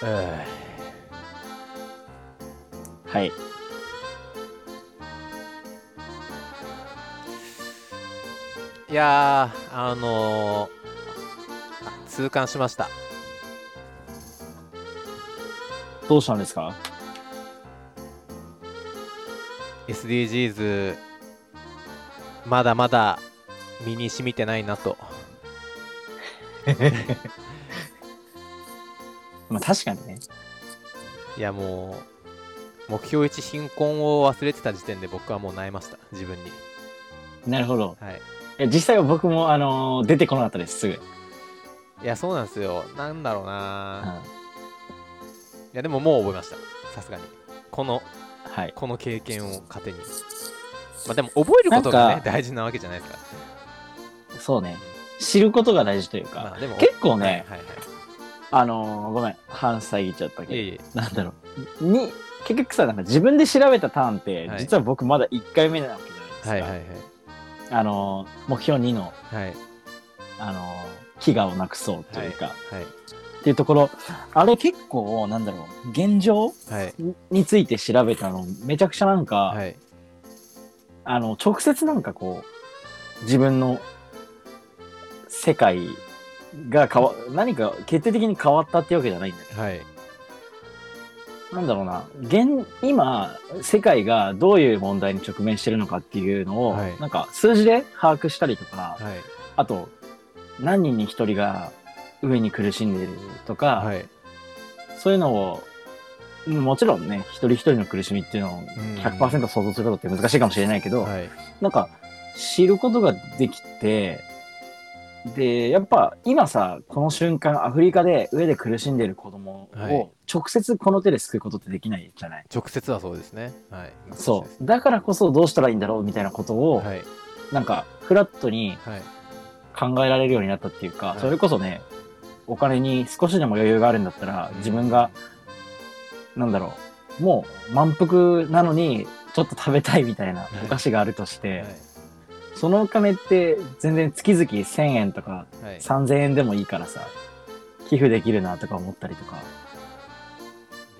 はい、いやー、痛感しました。どうしたんですか？ SDGs まだまだ身に染みてないなとまあ確かにね。いや、もう目標1貧困を忘れてた時点で僕はもう萎えました、自分に。なるほど、はい。実際は僕も、出てこなかったです、すぐ。いや、そうなんですよ。なんだろうな、うん、いやでももう覚えました、さすがにこの経験を糧に。まあでも覚えることがね大事なわけじゃないですか。そうね、知ることが大事というか、まあ、でも結構ね、はいはいはい、ごめん話遮っちゃったけど、いえいえ、なんだろうに結局さ、なんか自分で調べたターンって、はい、実は僕まだ1回目なわけじゃないですか、はいはいはい、目標2の、はい、飢餓をなくそうというか、はいはい、っていうところ、あれ結構なんだろう、現状、はい、について調べたのめちゃくちゃなんか、はい、直接なんかこう自分の世界が何か決定的に変わったってわけじゃないんだけど、はい、なんだろうな、今世界がどういう問題に直面してるのかっていうのを、はい、なんか数字で把握したりとか、はい、あと何人に1人が上に苦しんでるとか、はい、そういうのをもちろんね、一人一人の苦しみっていうのを 100% 想像することって難しいかもしれないけど、はい、なんか知ることができて、でやっぱ今さ、この瞬間アフリカで飢えで苦しんでいる子供を直接この手で救うことってできないじゃない、はい、直接はそうですね、はい、そうだからこそどうしたらいいんだろうみたいなことを、はい、なんかフラットに考えられるようになったっていうか、はい、それこそね、お金に少しでも余裕があるんだったら、はい、自分がなんだろう、もう満腹なのにちょっと食べたいみたいなお菓子があるとして、はいはい、そのお金って全然月々1000円とか3000円でもいいからさ、寄付できるなとか思ったりとか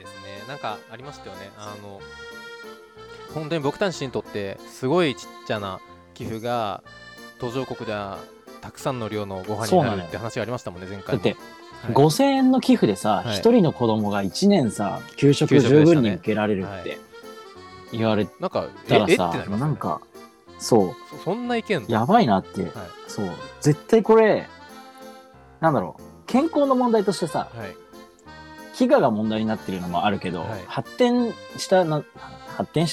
ですね。なんかありましたよね、本当に僕たちにとってすごいちっちゃな寄付が途上国ではたくさんの量のご飯になるって話がありましたもんね、前回も。だって、はい、5000円の寄付でさ、はい、1人の子供が1年さ給食十分に受けられるって言われたらさ、はい、ってなりますね、なんかそう、そんな意見やばいなって、はい、そう絶対これなんだろう、健康の問題としてさ、はい、飢餓が問題になってるのもあるけど、はい、発展した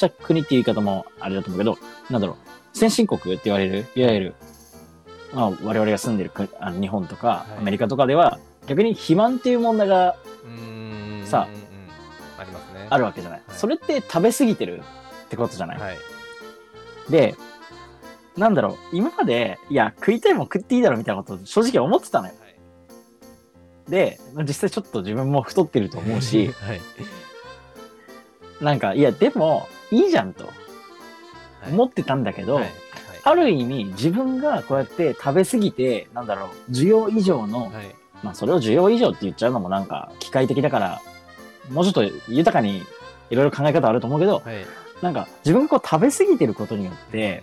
国っていう言い方もあれだと思うけど、なんだろう、先進国って言われるいわゆる、まあ、我々が住んでる日本とか、はい、アメリカとかでは逆に肥満っていう問題がさ、ありますね、あるわけじゃない、はい、それって食べ過ぎてるってことじゃない、はい、でなんだろう、今までいや食いたいもん食っていいだろみたいなこと正直思ってたのよ、はい、で実際ちょっと自分も太ってると思うし、はい、なんかいやでもいいじゃんと思ってたんだけど、はいはいはい、ある意味自分がこうやって食べ過ぎて、なんだろう、需要以上の、はい、まあ、それを需要以上って言っちゃうのもなんか機械的だから、もうちょっと豊かにいろいろ考え方あると思うけど、はい、なんか自分がこう食べ過ぎてることによって、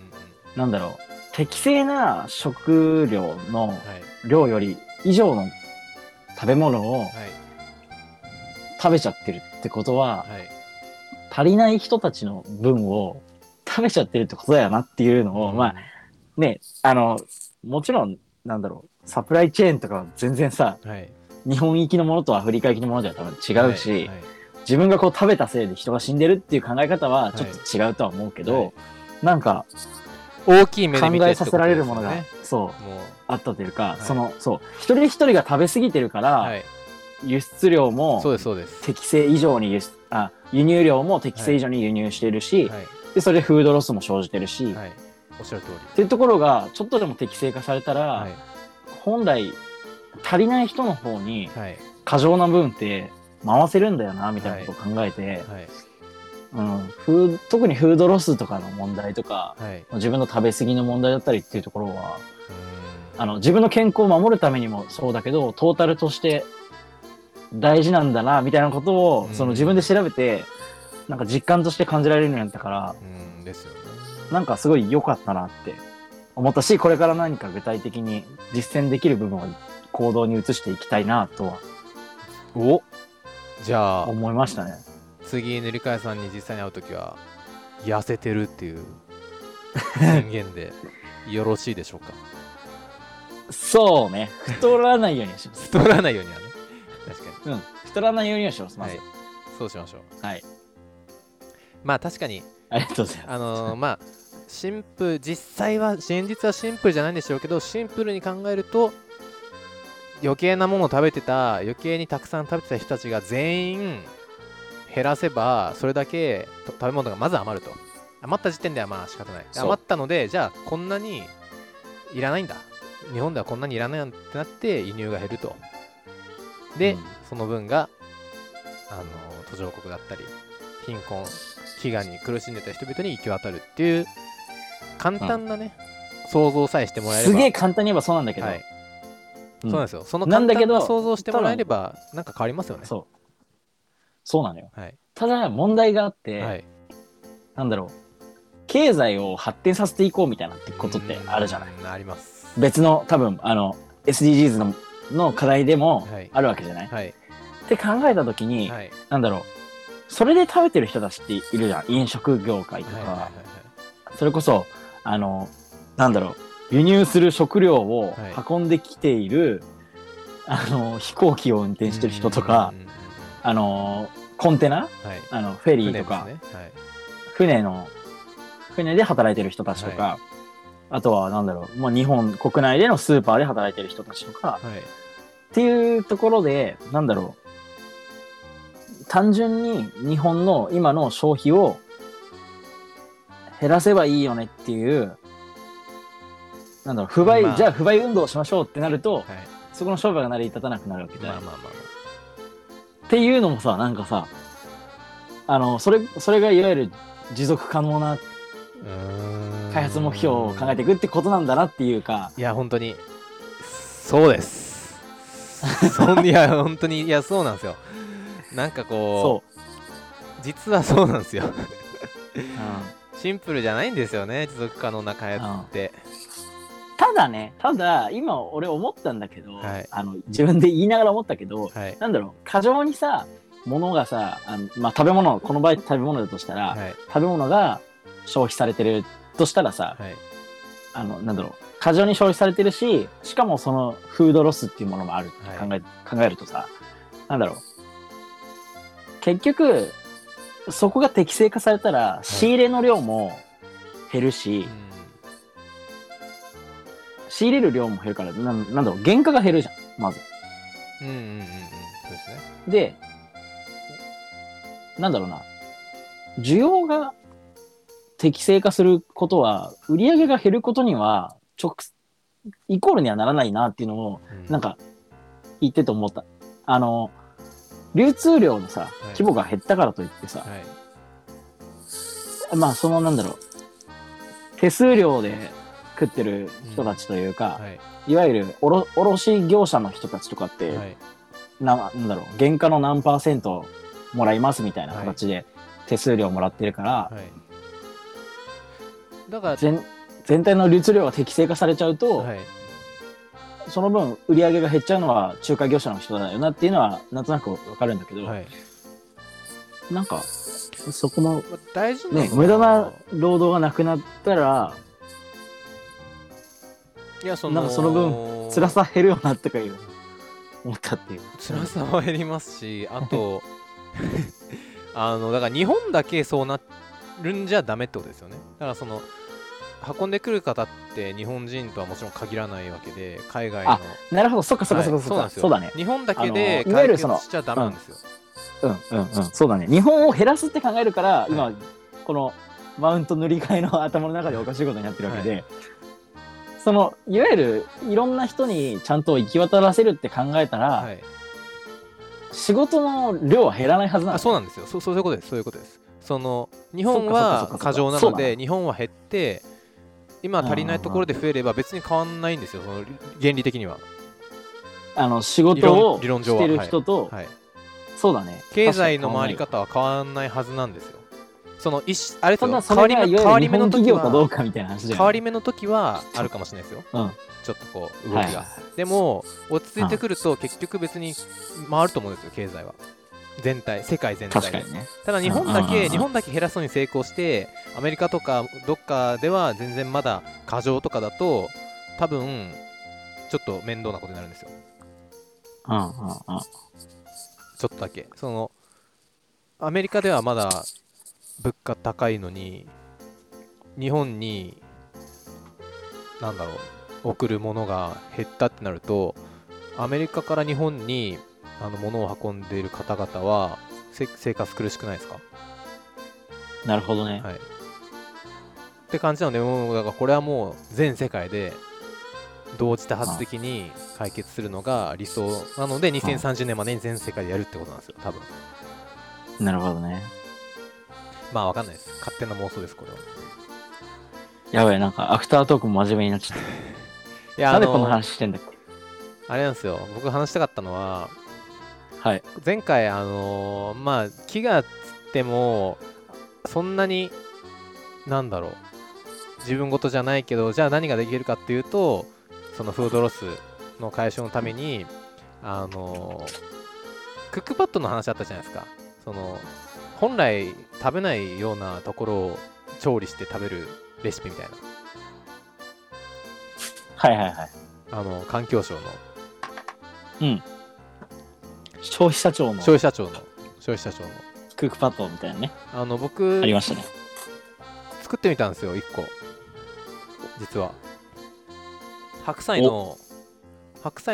うん、なんだろう、適正な食料の量より以上の食べ物を食べちゃってるってことは、はい、足りない人たちの分を食べちゃってるってことだよなっていうのを、うん、まあね、もちろんなんだろう、サプライチェーンとかは全然さ、はい、日本行きのものとアフリカ行きのものでは多分違うし、はいはい、自分がこう食べたせいで人が死んでるっていう考え方はちょっと違うとは思うけど、はいはい、なんか大きい目で見て考えさせられるものが、ね、そうあったというか、はい、一人一人が食べ過ぎてるから、はい、輸出量も適正以上に輸入量も適正以上に輸入してるし、はい、でそれでフードロスも生じてるし、はい、おっしゃる通りっていうところがちょっとでも適正化されたら、はい、本来足りない人の方に過剰な分って回せるんだよなみたいなことを考えて、はいはい、うん、特にフードロスとかの問題とか、はい、自分の食べ過ぎの問題だったりっていうところは、自分の健康を守るためにもそうだけど、トータルとして大事なんだなみたいなことを、うん、その自分で調べてなんか実感として感じられるようになったから、うんですよね、なんかすごい良かったなって思ったし、これから何か具体的に実践できる部分を行動に移していきたいなとはじゃあ思いましたね。次塗替さんに実際に会うときは痩せてるっていう宣言でよろしいでしょうか？そうね、太らないようにします。太らないようにはね、確かに、うん、太らないようにはします、まず、はい、そうしましょう。はい、まあ確かにありがとうございます。まあ神父、実際は現実は神父じゃないんでしょうけど、シンプルに考えると余計なものを食べてた、余計にたくさん食べてた人たちが全員減らせば、それだけ食べ物がまず余ると。余った時点ではまあ仕方ない、余ったので、じゃあこんなにいらないんだ、日本ではこんなにいらないってなって輸入が減ると。で、うん、その分が途上国だったり貧困飢餓に苦しんでた人々に行き渡るっていう簡単なね、うん、想像さえしてもらえれば、すげえ簡単に言えばそうなんだけど、はい、うん、そうなんですよ。その簡単な想像してもらえればなんか変わりますよね。そうなのよ、はい、ただ問題があって、はい、なんだろう、経済を発展させていこうみたいなってことってあるじゃない。あります。別の多分SDGs の課題でもあるわけじゃない、はい、って考えた時に、はい、なんだろう、それで食べてる人たちっているじゃん、飲食業界とか、はいはいはいはい、それこそなんだろう、輸入する食料を運んできている、はい、飛行機を運転してる人とか、コンテナ、はい、フェリーとか、船ですね、はい、船で働いてる人たちとか、はい、あとはなんだろう、まあ、日本国内でのスーパーで働いてる人たちとか、はい、っていうところでなんだろう、単純に日本の今の消費を減らせばいいよねっていうなんだろう、不買、まあ、じゃあ不買運動をしましょうってなると、はい、そこの商売が成り立たなくなるわけじゃない。まあまあまあっていうのもさ、なんかさ、それがいわゆる持続可能な開発目標を考えていくってことなんだなっていうか、いや本当にそうですいや本当に、いやそうなんですよ。なんかこう、そう実はそうなんですよ、うん、シンプルじゃないんですよね、持続可能な開発って、うん、ただ今俺思ったんだけど、はい、自分で言いながら思ったけど、はい、なんだろう、過剰にさ物がさ、まあ、食べ物、この場合食べ物だとしたら、はい、食べ物が消費されてるとしたらさ、はい、なんだろう、過剰に消費されてるし、しかもそのフードロスっていうものもあるって考えるとさ、なんだろう、結局そこが適正化されたら仕入れの量も減るし、はい、仕入れる量も減るから、なんだろう、原価が減るじゃん、まず、うんうんうんうん、そうですね。で、なんだろうな、需要が適正化することは売り上げが減ることにはイコールにはならないなっていうのを、うん、なんか言ってて思った。流通量のさ、はい、規模が減ったからといってさ、はい、まあそのなんだろう、手数料で食ってる人たちというか、うん、はい、いわゆる卸業者の人たちとかって、はい、なんだろう、原価の何%もらいますみたいな形で手数料もらってるから、はいはい、だから全体の流通量が適正化されちゃうと、はい、その分売り上げが減っちゃうのは中華業者の人だよなっていうのはなんとなくわかるんだけど、はい、なんかそこの、まあ大事なのね、無駄な労働がなくなったら、いやなんかその分辛さ減るよなとかいう思ったっていう、辛さは減りますし、あとだから日本だけそうなるんじゃダメってことですよね。だからその運んでくる方って日本人とはもちろん限らないわけで、海外の、あ、なるほど、そっかそっかそっか、はい、そうなんですよ、そうだね、日本だけで解決しちゃダメなんですよ、うんうんうん、そうだね、日本を減らすって考えるから、はい、今このマウント塗り替えの頭の中でおかしいことになってるわけで、はい、そのいわゆるいろんな人にちゃんと行き渡らせるって考えたら、はい、仕事の量は減らないはずなんです。そうなんですよ。そういうことです。そういうことです。その日本は過剰なので、日本は減って、今足りないところで増えれば別に変わんないんですよ。その原理的には。仕事をしてる人と、はいはい、そうだね、経済の回り方は変わんないはずなんですよ。そのあれですよ、変わり目の時はかどうかみたいな話で、変わり目の時はあるかもしれないですよ、うん、ちょっとこう動きが、はい、でも落ち着いてくると結局別に回ると思うんですよ、経済は全体、世界全体で。確かにね。ただ日本だけ減らすのに成功して、アメリカとかどっかでは全然まだ過剰とかだと多分ちょっと面倒なことになるんですよ。うんうんうん。ちょっとだけそのアメリカではまだ物価高いのに、日本になんだろう送るものが減ったってなると、アメリカから日本に物を運んでいる方々は生活苦しくないですか？なるほどね、はい、って感じなので、もうだからこれはもう全世界で同時多発的に解決するのが理想なので、2030年までに全世界でやるってことなんですよ、多分。なるほどね。まあわかんないです、勝手な妄想です、これは。やばい、なんかアフタートークも真面目になっちゃった。いや、なんでこの話してんだっけ。あれなんですよ、僕話したかったのは、はい、前回まあ飢餓つってもそんなになんだろう自分事じゃないけど、じゃあ何ができるかっていうと、そのフードロスの解消のためにクックパッドの話あったじゃないですか。その本来食べないようなところを調理して食べるレシピみたいな。はいはいはい。環境省の。うん。消費者庁のクックパッドみたいなね。僕ありましたね。作ってみたんですよ、1個。実は白菜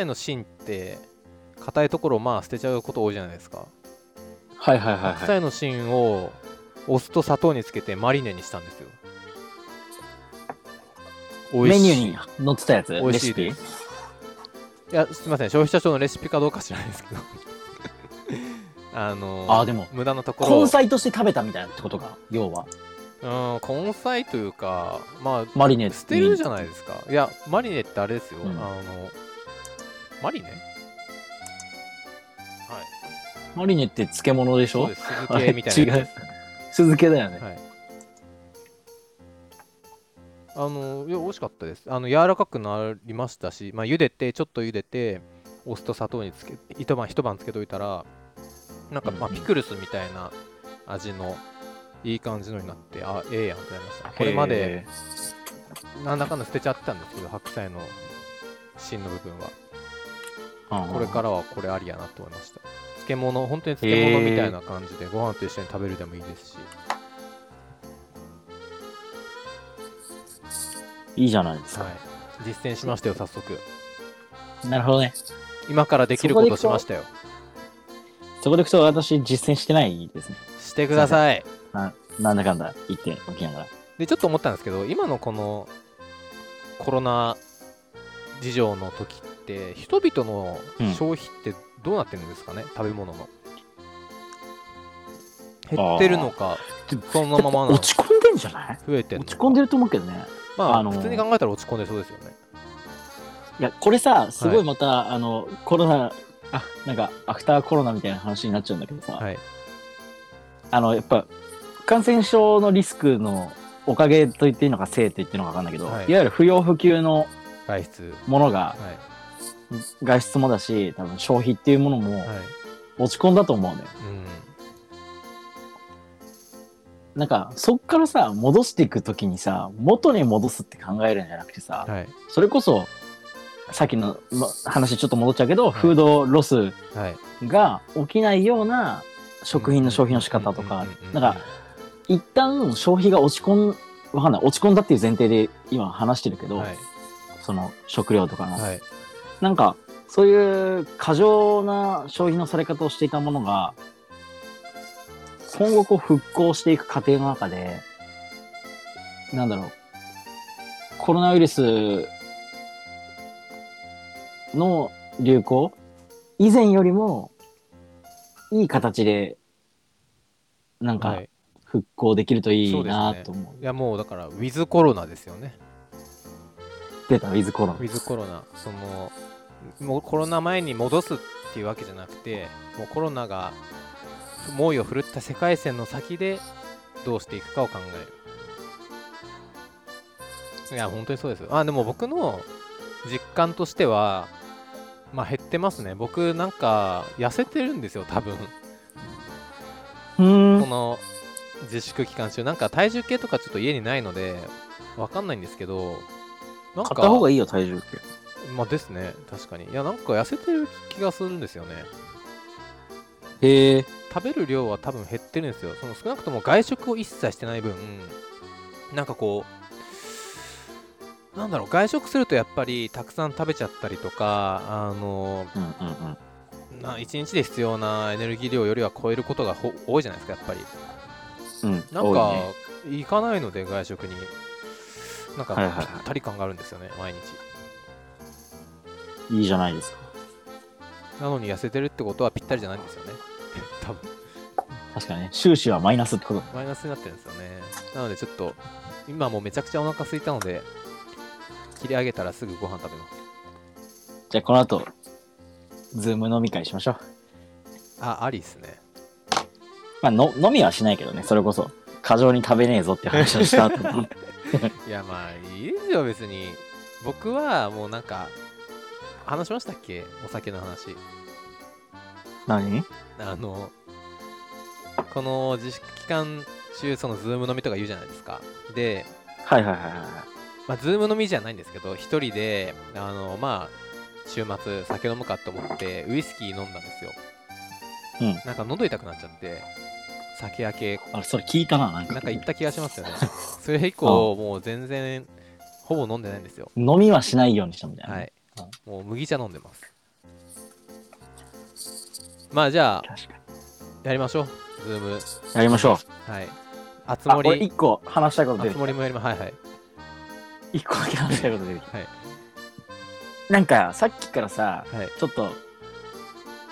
の芯って硬いところをまあ捨てちゃうこと多いじゃないですか。はいはいはいはい。白菜の芯をお酢と砂糖につけてマリネにしたんですよ。メニューに載ってたやつ、レシピ。いや、すみません、消費者庁のレシピかどうか知らないですけどでも無駄なところ根菜として食べたみたいなってことか、要は。根菜というか、まあマリネ捨てるじゃないですか。いや、マリネってあれですよ、うん、マリネ、はい、マリネって漬物でしょ。そうです、酢漬けみたいな。違う、酢漬けだよね、はい。いや、美味しかったです。柔らかくなりましたし、まあ、ちょっと茹でてお酢と砂糖につけて一晩つけといたら、なんかまあピクルスみたいな味のいい感じのになって、あ、ええやんとなりました。これまでなんだかんだ捨てちゃってたんですけど、白菜の芯の部分はこれからはこれありやなと思いました。漬物、本当に漬物みたいな感じでご飯と一緒に食べるでもいいですし、いいじゃないですか、はい。実践しましたよ、早速。なるほどね。今からできることしましたよ。そこでいくと私実践してないですね。してください。なんだかんだ言っておきながら。で、ちょっと思ったんですけど、今のこのコロナ事情の時って人々の消費ってどうなってるんですかね、うん、食べ物の。減ってるのか、そのままなの。落ち込んでんじゃない？増えてる。落ち込んでると思うけどね。まあ普通に考えたら落ち込んでそうですよね。いや、これさ、すごいまた、はい、コロナ、あ、なんかアフターコロナみたいな話になっちゃうんだけどさ、はい、やっぱ感染症のリスクのおかげと言っていいのかせいと言っていいのか分かんないけど、はい、いわゆる不要不急のものが外出もだし、多分消費っていうものも落ち込んだと思うんだよ、はい、なんかそっからさ戻していくときにさ、元に戻すって考えるんじゃなくてさ、はい、それこそさっきの話ちょっと戻っちゃうけど、はい、フードロスが起きないような食品の消費の仕方とか、なんか一旦消費が落ち込んだっていう前提で今話してるけど、はい、その食料とかの、はい、なんかそういう過剰な消費のされ方をしていたものが今後こう復興していく過程の中で、なんだろう、コロナウイルスの流行以前よりもいい形でなんか復興できるといいなと思う、はい、そうですね。いや、もうだからウィズコロナですよね。出た、ウィズコロナ。ウィズコロナ、そのもうコロナ前に戻すっっていうわけじゃなくて、もうコロナが猛威を振るった世界線の先でどうしていくかを考える。いや本当にそうです。でも僕の実感としては減ってますね。僕なんか痩せてるんですよ多分。この自粛期間中なんか体重計とかちょっと家にないのでわかんないんですけど、なんか買った方がいいよ体重計。ですね、確かに。いやなんか痩せてる気がするんですよね。食べる量は多分減ってるんですよ。その少なくとも外食を一切してない分、なんかこうなんだろう、外食するとやっぱりたくさん食べちゃったりとか、一日で必要なエネルギー量よりは超えることが多いじゃないですかやっぱり。なんか行かないので外食になんかぴったり感があるんですよね、毎日。いいじゃないですか。なのに痩せてるってことはぴったりじゃないんですよね多分。確かにね、収支はマイナスってこと、マイナスになってるんですよね。なのでちょっと今もうめちゃくちゃお腹空いたので切り上げたらすぐご飯食べます。じゃあこの後ズーム飲み会しましょう。ありっすね。飲みはしないけどね、それこそ過剰に食べねえぞって話をした後にいやいいですよ別に。僕はもうなんか話しましたっけ、お酒の話。何？この自粛期間中そのズーム飲みとか言うじゃないですか。で、ズーム飲みじゃないんですけど、一人で週末酒飲むかと思ってウイスキー飲んだんですよ。なんか喉痛くなっちゃって酒明け。それ聞いたな、なんか言った気がしますよねそれ以降もう全然ほぼ飲んでないんですよ。飲みはしないようにしたみたいな。はい。もう麦茶飲んでます。じゃあやりましょう、ズームやりましょう。はい。熱盛。俺1個話したいこと出てきた。熱盛もやりましょう。はいはい、1個だけ話したいこと出てきたはい、なんかさっきからさ、ちょっと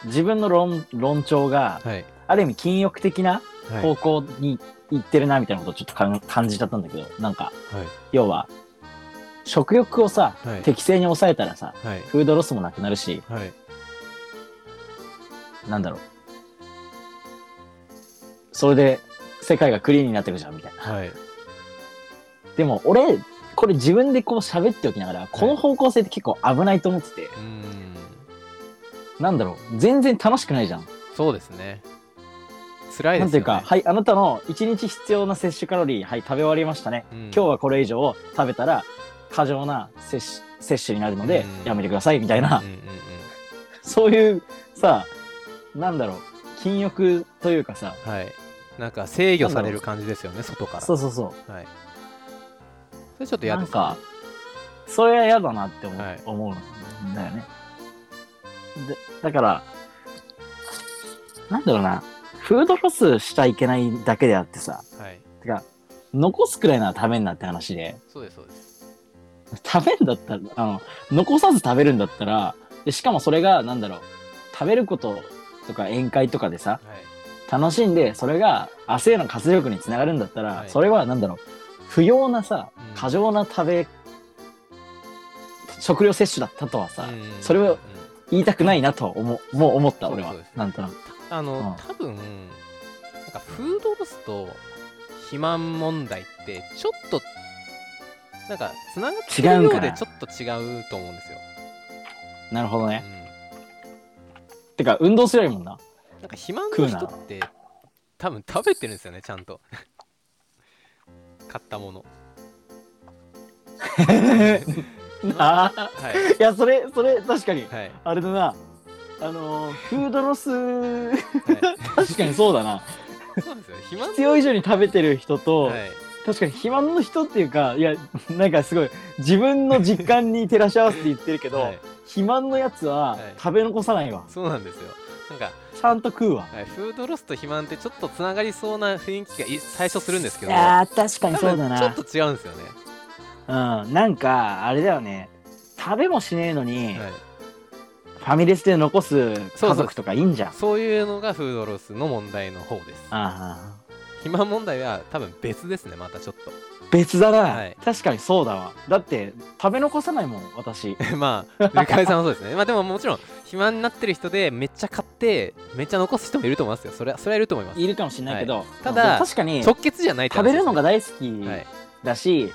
自分の論調が、ある意味禁欲的な方向に行ってるなみたいなことをちょっと感じちゃったんだけど、なんか、要は食欲をさ、適正に抑えたらさ、フードロスもなくなるし、なんだろう、それで世界がクリーンになってるじゃんみたいな、でも俺これ自分でこう喋っておきながら、この方向性って結構危ないと思ってて、なんだろう、全然楽しくないじゃん。そうですね、辛いですよね。なんていうか、あなたの1日必要な摂取カロリー、食べ終わりましたね、今日はこれ以上を食べたら過剰な摂取になるのでやめてくださいみたいな、そういうさ、なんだろう、禁欲というかさ、なんか制御される感じですよね、外から。そうそうそう、それちょっと嫌ですね。なんかそれは嫌だなって思うんだよね。だからなんだろうな、フードロスしちゃいけないだけであってさ、てか残すくらいなら食べんなって話で。そうですそうです。食べんだったら残さず食べるんだったら、でしかもそれがなんだろう、食べることとか宴会とかでさ、楽しんでそれが明日への活力につながるんだったら、それはなんだろう、不要なさ、過剰な食料摂取だったとはさ、それを言いたくないなとはもう思った俺は。なんとなく多分なんかフードロスと肥満問題ってちょっとなんかつながってるようでちょっと違うと思うんですよ。なるほどね、てか運動すりゃいいもんな。なんか肥満の人って多分食べてるんですよねちゃんと買ったものいやそれ確かに、あれだな、フードロス、確かにそうだなそうですよ、肥満の必要以上に食べてる人と、確かに肥満の人っていうか、いやなんかすごい自分の実感に照らし合わせて言ってるけど、肥満のやつは食べ残さないわ。そうなんですよ、なんかちゃんと食うわ。フードロスと肥満ってちょっとつながりそうな雰囲気が最初するんですけど、確かにそうだな、ちょっと違うんですよね。なんかあれだよね、食べもしねえのに、ファミレスで残す家族とかいいんじゃん。そういうのがフードロスの問題の方です。肥満問題は多分別ですね、またちょっと。別だな、はい、確かにそうだわ。だって食べ残さないもん私まあ向井さんはそうですねまあでももちろん暇になってる人でめっちゃ買ってめっちゃ残す人もいると思いますよ。それはいると思います。いるかもしれないけど、はい、ただ確かに直結じゃないと、ね、食べるのが大好きだし、はい、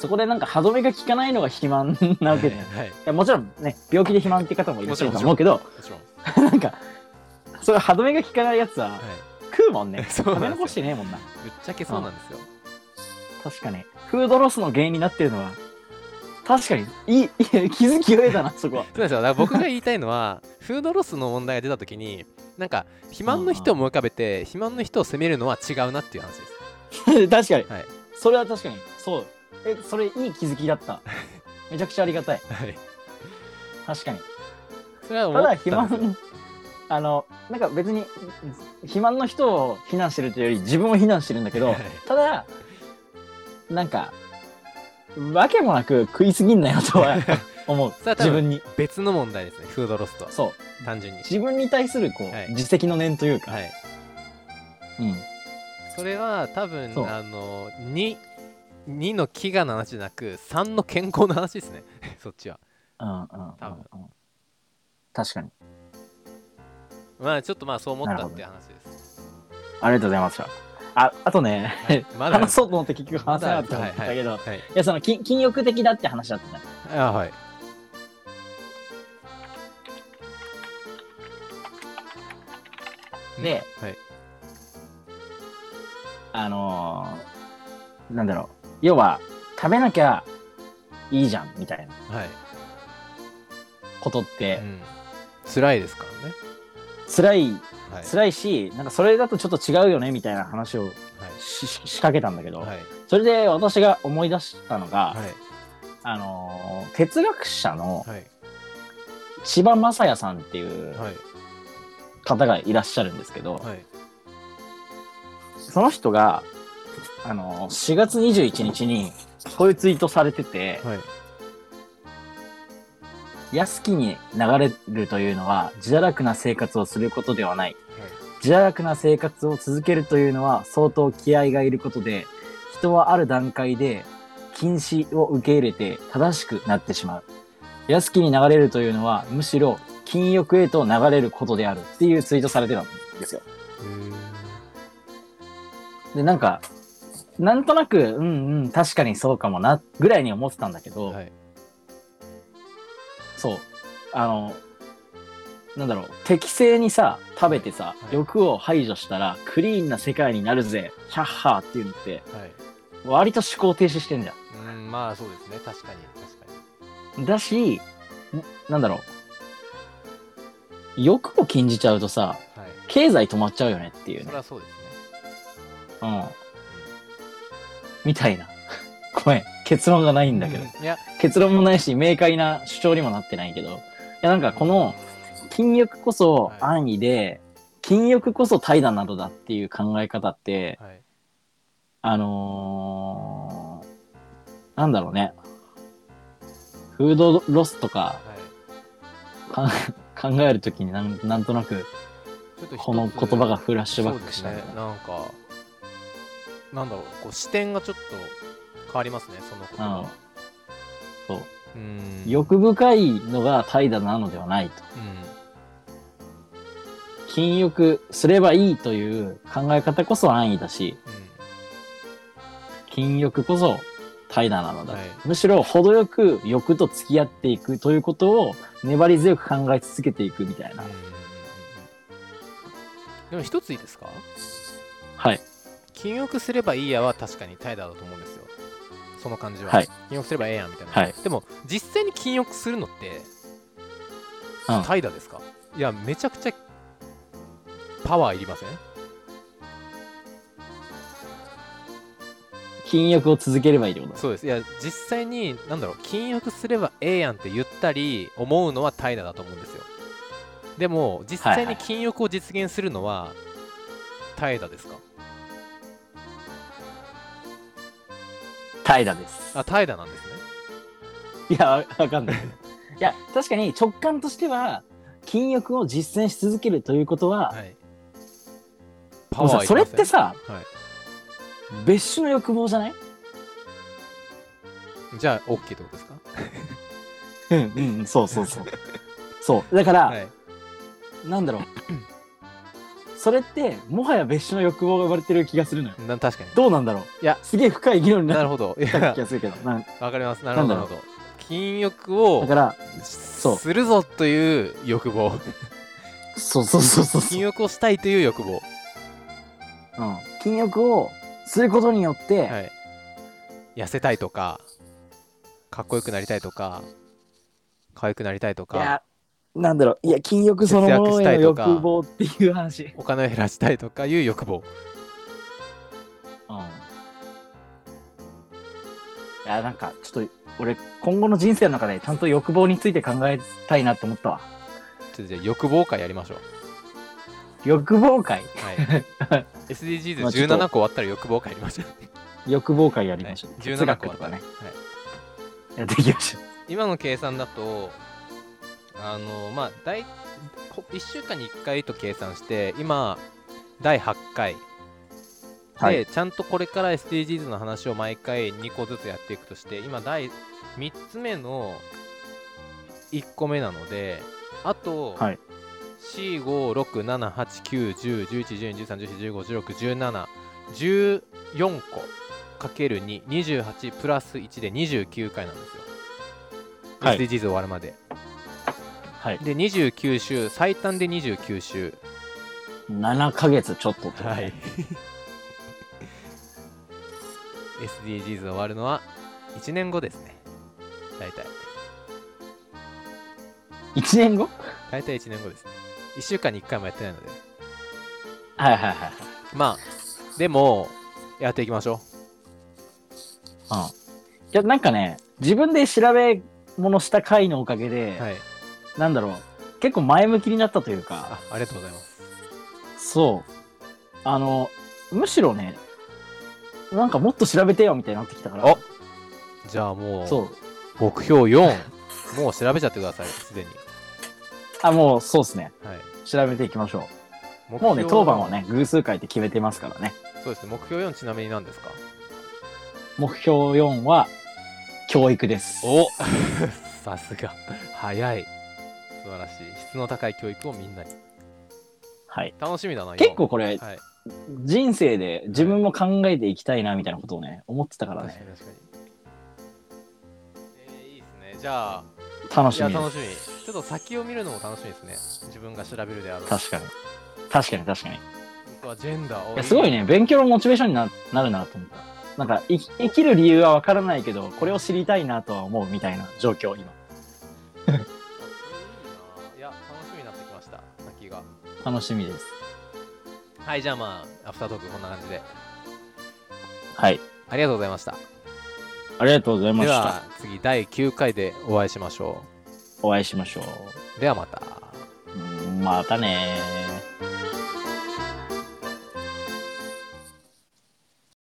そこでなんか歯止めが効かないのが肥満なわけで、はいはい、もちろんね病気で肥満って方もいらっしゃると思うけどなんかそれ歯止めが効かないやつは、はい、食うもんね食べ残してねえもんな。ぶっちゃけそうなんですよ、うん確かにフードロスの原因になってるのは確かにいい気づきが得たなそこはそうですよ。だから僕が言いたいのはフードロスの問題が出た時になんか肥満の人を思い浮かべて肥満の人を責めるのは違うなっていう話です確かに、はい、それは確かにそうそれいい気づきだっためちゃくちゃありがたい、はい、確かにそれは思ったんですよ。ただ肥満なんか別に肥満の人を非難してるというより自分を非難してるんだけど、はい、ただなんかわけもなく食いすぎんなよとは思う自分に別の問題ですねフードロスとは。そう単純に自分に対するこう、はい、自責の念というか、はいうん、それは多分2の飢餓の話じゃなく3の健康の話ですねそっちは、うんうん、多分、うん、確かにまあちょっとまあそう思ったって話です。ありがとうございました。あとね、はい、まだ話そうと思って結局話せなかったんだけど、はいはいはい、いやその禁欲的だって話だったじゃん。はい。で、はい、なんだろう、要は食べなきゃいいじゃんみたいな、はい、ことって、うん、辛いですからね。辛いし、なんかそれだとちょっと違うよねみたいな話を、はい、仕掛けたんだけど、はい、それで私が思い出したのが、はい、哲学者の千葉雅也さんっていう方がいらっしゃるんですけど、はい、その人が4月21日にこういうツイートされてて、はい、安きに流れるというのは自堕落な生活をすることではない。自堕落な生活を続けるというのは相当気合がいることで、人はある段階で禁止を受け入れて正しくなってしまう。安きに流れるというのはむしろ禁欲へと流れることであるっていうツイートされてたんですよ。でなんとなくうんうん確かにそうかもなぐらいに思ってたんだけど、はいそうなんだろう適正にさ食べてさ、はい、欲を排除したらクリーンな世界になるぜキャッハーっていうのって、はい、割と思考停止してんじゃん。うんまあそうですね確かに確かにだしなんだろう欲を禁じちゃうとさ、はい、経済止まっちゃうよねっていう、ね、そりゃそうですねうん、うん、みたいなごめん結論がないんだけど、うん、いや結論もないし明快な主張にもなってないけどいやなんかこの禁欲こそ安易で、はい、禁欲こそ怠惰などだっていう考え方って、はい、なんだろうねフードロスとか、はい、考えるときになんとなくこの言葉がフラッシュバックしたみたいな、そうですね、なんかなんだろうこう視点がちょっと変わりますねその言葉、うん、そう欲深いのが怠惰なのではないと、うん、禁欲すればいいという考え方こそ安易だし、うん、禁欲こそ怠惰なのだ、はい、むしろ程よく欲と付き合っていくということを粘り強く考え続けていくみたいな、うん、でも一ついいですか。はい禁欲すればいいやは確かに怠惰だと思うんですよその感じは、はい、禁欲すればええやんみたいな、はい、でも実際に禁欲するのって怠惰ですか、うん、いやめちゃくちゃパワーいりません禁欲を続ければいいってこと。そうですいや実際になんだろう禁欲すればええやんって言ったり思うのは怠惰だと思うんですよ。でも実際に禁欲を実現するのは怠惰ですか。怠惰です。あ怠惰なんですね。いやわかんないいや確かに直感としては禁欲を実践し続けるということは、はい、パワーいりません。それってさ、はい、別種の欲望じゃない。じゃあ OK ってことですか？うんうん、そうそうそうそうだから、はい、なんだろうそれってもはや別種の欲望が生まれてる気がするのよ。確かに。どうなんだろう。いや、すげえ深い議論になった気がするけど。わかります。なるほどなるほど。禁欲をだからそうするぞという欲望。そうそうそうそう。禁欲をしたいという欲望。うん。禁欲をすることによって、はい、痩せたいとか、かっこよくなりたいとか、可愛くなりたいとか。いやなんだろう、いや禁欲そのものへの欲望っていう話、お金を減らしたいとかいう欲望、うん、いやなんかちょっと俺今後の人生の中でちゃんと欲望について考えたいなって思ったわ。ちょっとじゃあ欲望会やりましょう。欲望会、はい、SDGs17 個終わったら欲望会やりましょう。欲望会やりましょう、はい、17個とかね、はい、やっていきましょう。今の計算だとまあ1週間に1回と計算して、今第8回、はい、でちゃんとこれから SDGs の話を毎回2個ずつやっていくとして、今第3つ目の1個目なので、あと、はい、4、5、6、7、8、9、10、11、12、13、14、15、16、17、14個 ×2、28プラス1で29回なんですよ、はい、SDGs 終わるまでで29週、最短で29週7ヶ月ちょっとって、はい、SDGs 終わるのは1年後ですね。大体1年後大体1年後ですね。1週間に1回もやってないので、はいはいはいはい、まあでもやっていきましょう。うん、いやなんかね、自分で調べ物した回のおかげで、はい、なんだろう、結構前向きになったというか。 ありがとうございます。そう、むしろね、なんかもっと調べてよみたいになってきたから。あ、じゃあもう、そう目標4 もう調べちゃってください、すでに。あ、もうそうですね、はい、調べていきましょう。もうね、当番はね偶数回って決めてますからね。そうですね。目標4ちなみに何ですか？目標4は教育です。おさすが早い。素晴らしい。質の高い教育をみんなに。はい。楽しみだな。結構これ、はい、人生で自分も考えていきたいなみたいなことをね、思ってたからね。確かに確かに。いいですね。じゃあ楽しみ。いや楽しみ。ちょっと先を見るのも楽しみですね。自分が調べるであろう。確かに確かに確かに。僕はジェンダーを。いやすごいね。勉強のモチベーションに なるなと思った。なんか生きる理由は分からないけど、これを知りたいなとは思うみたいな状況今。楽しみです。はい、じゃあまあアフタートークこんな感じで。はい、ありがとうございました。ありがとうございました。では次第9回でお会いしましょう。お会いしましょう。ではまた。またね。